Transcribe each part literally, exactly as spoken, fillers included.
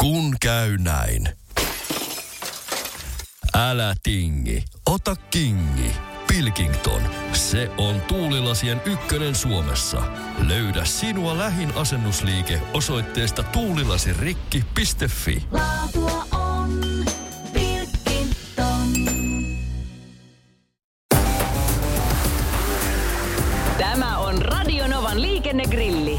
Kun käy näin. Älä tingi, ota kingi. Pilkington, se on tuulilasien ykkönen Suomessa. Löydä sinua lähin asennusliike osoitteesta tuulilasirikki piste fi. Laatua on Pilkington. Tämä on Radio Novan liikennegrilli.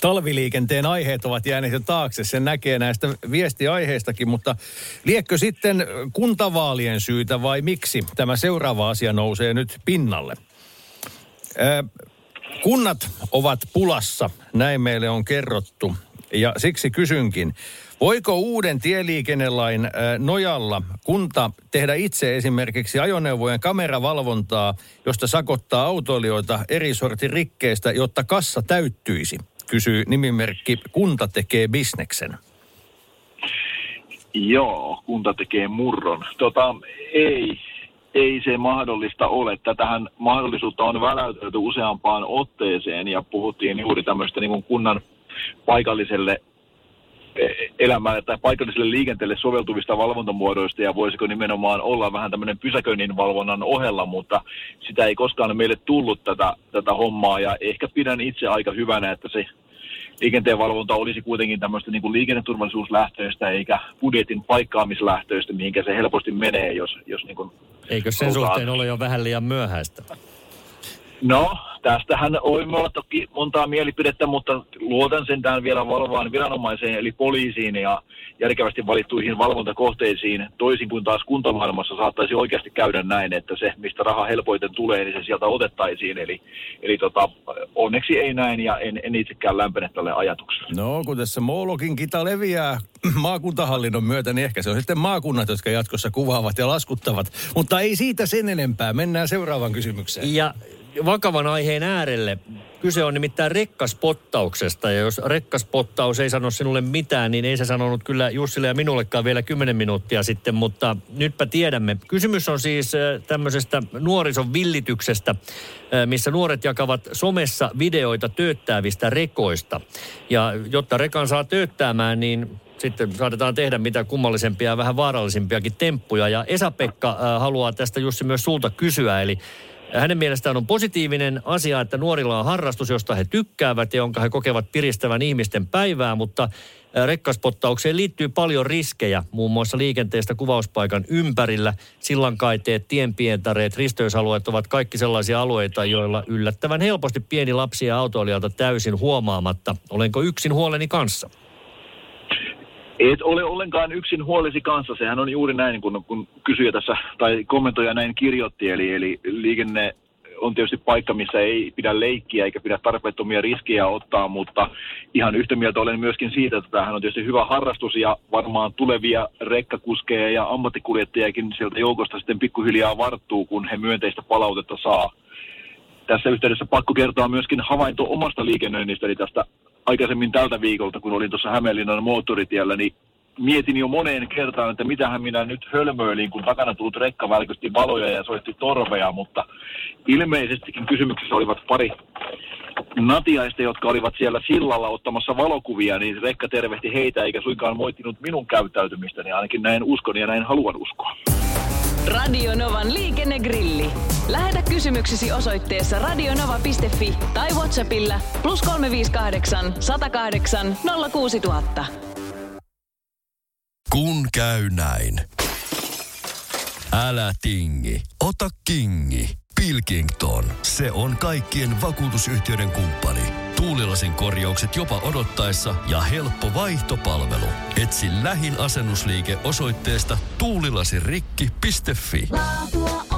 talviliikenteen aiheet ovat jääneet jo taakse. Sen näkee näistä viestiaiheistakin, mutta liekkö sitten kuntavaalien syytä vai miksi? Tämä seuraava asia nousee nyt pinnalle. Kunnat ovat pulassa, näin meille on kerrottu, ja siksi kysynkin, voiko uuden tieliikennelain nojalla kunta tehdä itse esimerkiksi ajoneuvojen kameravalvontaa, josta sakottaa autoilijoita eri sortin rikkeistä, jotta kassa täyttyisi, kysyy nimimerkki Kunta tekee bisneksen. Joo, kunta tekee murron. Tota, ei. Ei se mahdollista ole. Tätähän mahdollisuutta on väläytelty useampaan otteeseen ja puhuttiin juuri tämmöistä niin kuin kunnan paikalliselle elämälle tai paikalliselle liikenteelle soveltuvista valvontamuodoista ja voisiko nimenomaan olla vähän tämmöinen pysäköinnin valvonnan ohella, mutta sitä ei koskaan meille tullut tätä, tätä hommaa ja ehkä pidän itse aika hyvänä, että se liikenteen valvonta olisi kuitenkin tämmöistä niin kuin liikenneturvallisuuslähtöistä eikä budjetin paikkaamislähtöistä, mihinkä se helposti menee, jos, jos niin kuin eikö sen oltaan suhteen ole jo vähän liian myöhäistä? No, tästähän on ollut toki montaa mielipidettä, mutta luotan sentään vielä valvaan viranomaiseen, eli poliisiin ja järkevästi valittuihin valvontakohteisiin. Toisin kuin taas kuntamaailmassa saattaisi oikeasti käydä näin, että se, mistä raha helpoiten tulee, niin se sieltä otettaisiin. Eli, eli tota, onneksi ei näin, ja en, en itsekään lämpene tälle ajatukselle. No, kun tässä Moolokin kita leviää maakuntahallinnon myötä, niin ehkä se on sitten maakunnat, jotka jatkossa kuvaavat ja laskuttavat. Mutta ei siitä sen enempää. Mennään seuraavaan kysymykseen. Ja vakavan aiheen äärelle. Kyse on nimittäin rekkaspottauksesta, ja jos rekkaspottaus ei sano sinulle mitään, niin ei se sanonut kyllä Jussille ja minullekaan vielä kymmenen minuuttia sitten, mutta nytpä tiedämme. Kysymys on siis tämmöisestä nuorison villityksestä, missä nuoret jakavat somessa videoita tööttäävistä rekoista. Ja jotta rekan saa tööttäämään, niin sitten saatetaan tehdä mitä kummallisempia ja vähän vaarallisimpiakin temppuja. Ja Esa-Pekka haluaa tästä Jussi myös sulta kysyä, eli hänen mielestään on positiivinen asia, että nuorilla on harrastus, josta he tykkäävät ja jonka he kokevat piristävän ihmisten päivää, mutta rekkaspottaukseen liittyy paljon riskejä, muun muassa liikenteestä kuvauspaikan ympärillä. Sillankaiteet, tienpientareet, risteysalueet ovat kaikki sellaisia alueita, joilla yllättävän helposti pieni lapsi ja autoilijalta täysin huomaamatta. Olenko yksin huoleni kanssa? Et ole ollenkaan yksin huolesi kanssa. Sehän on juuri näin, kun, kun kysyjä tässä tai kommentoija näin kirjoitti. Eli, eli liikenne on tietysti paikka, missä ei pidä leikkiä eikä pidä tarpeettomia riskejä ottaa, mutta ihan yhtä mieltä olen myöskin siitä, että tämähän on tietysti hyvä harrastus ja varmaan tulevia rekkakuskeja ja ammattikuljettajakin sieltä joukosta sitten pikkuhiljaa varttuu, kun he myönteistä palautetta saa. Tässä yhteydessä pakko kertoa myöskin havainto omasta liikennöinnistä, eli tästä aikaisemmin tältä viikolta, kun olin tuossa Hämeenlinnan moottoritiellä, niin mietin jo moneen kertaan, että mitähän minä nyt hölmöilin, kun takana tullut rekka välkysti valoja ja soitti torveja, mutta ilmeisestikin kysymyksessä olivat pari natiaista, jotka olivat siellä sillalla ottamassa valokuvia, niin rekka tervehti heitä eikä suinkaan moittinut minun käyttäytymistäni, ainakin näin uskon ja näin haluan uskoa. Radio Novan liikennegrilli. Lähetä kysymyksesi osoitteessa radionova piste fi tai WhatsAppilla plus kolme viisi kahdeksan sata kahdeksan nolla kuusi tuhatta. Kun käy näin. Älä tingi, ota kingi. Pilkington, se on kaikkien vakuutusyhtiöiden kumppani. Tuulilasin korjaukset jopa odottaessa ja helppo vaihtopalvelu. Etsi lähin asennusliike osoitteesta tuulilasirikki piste fi. Laatua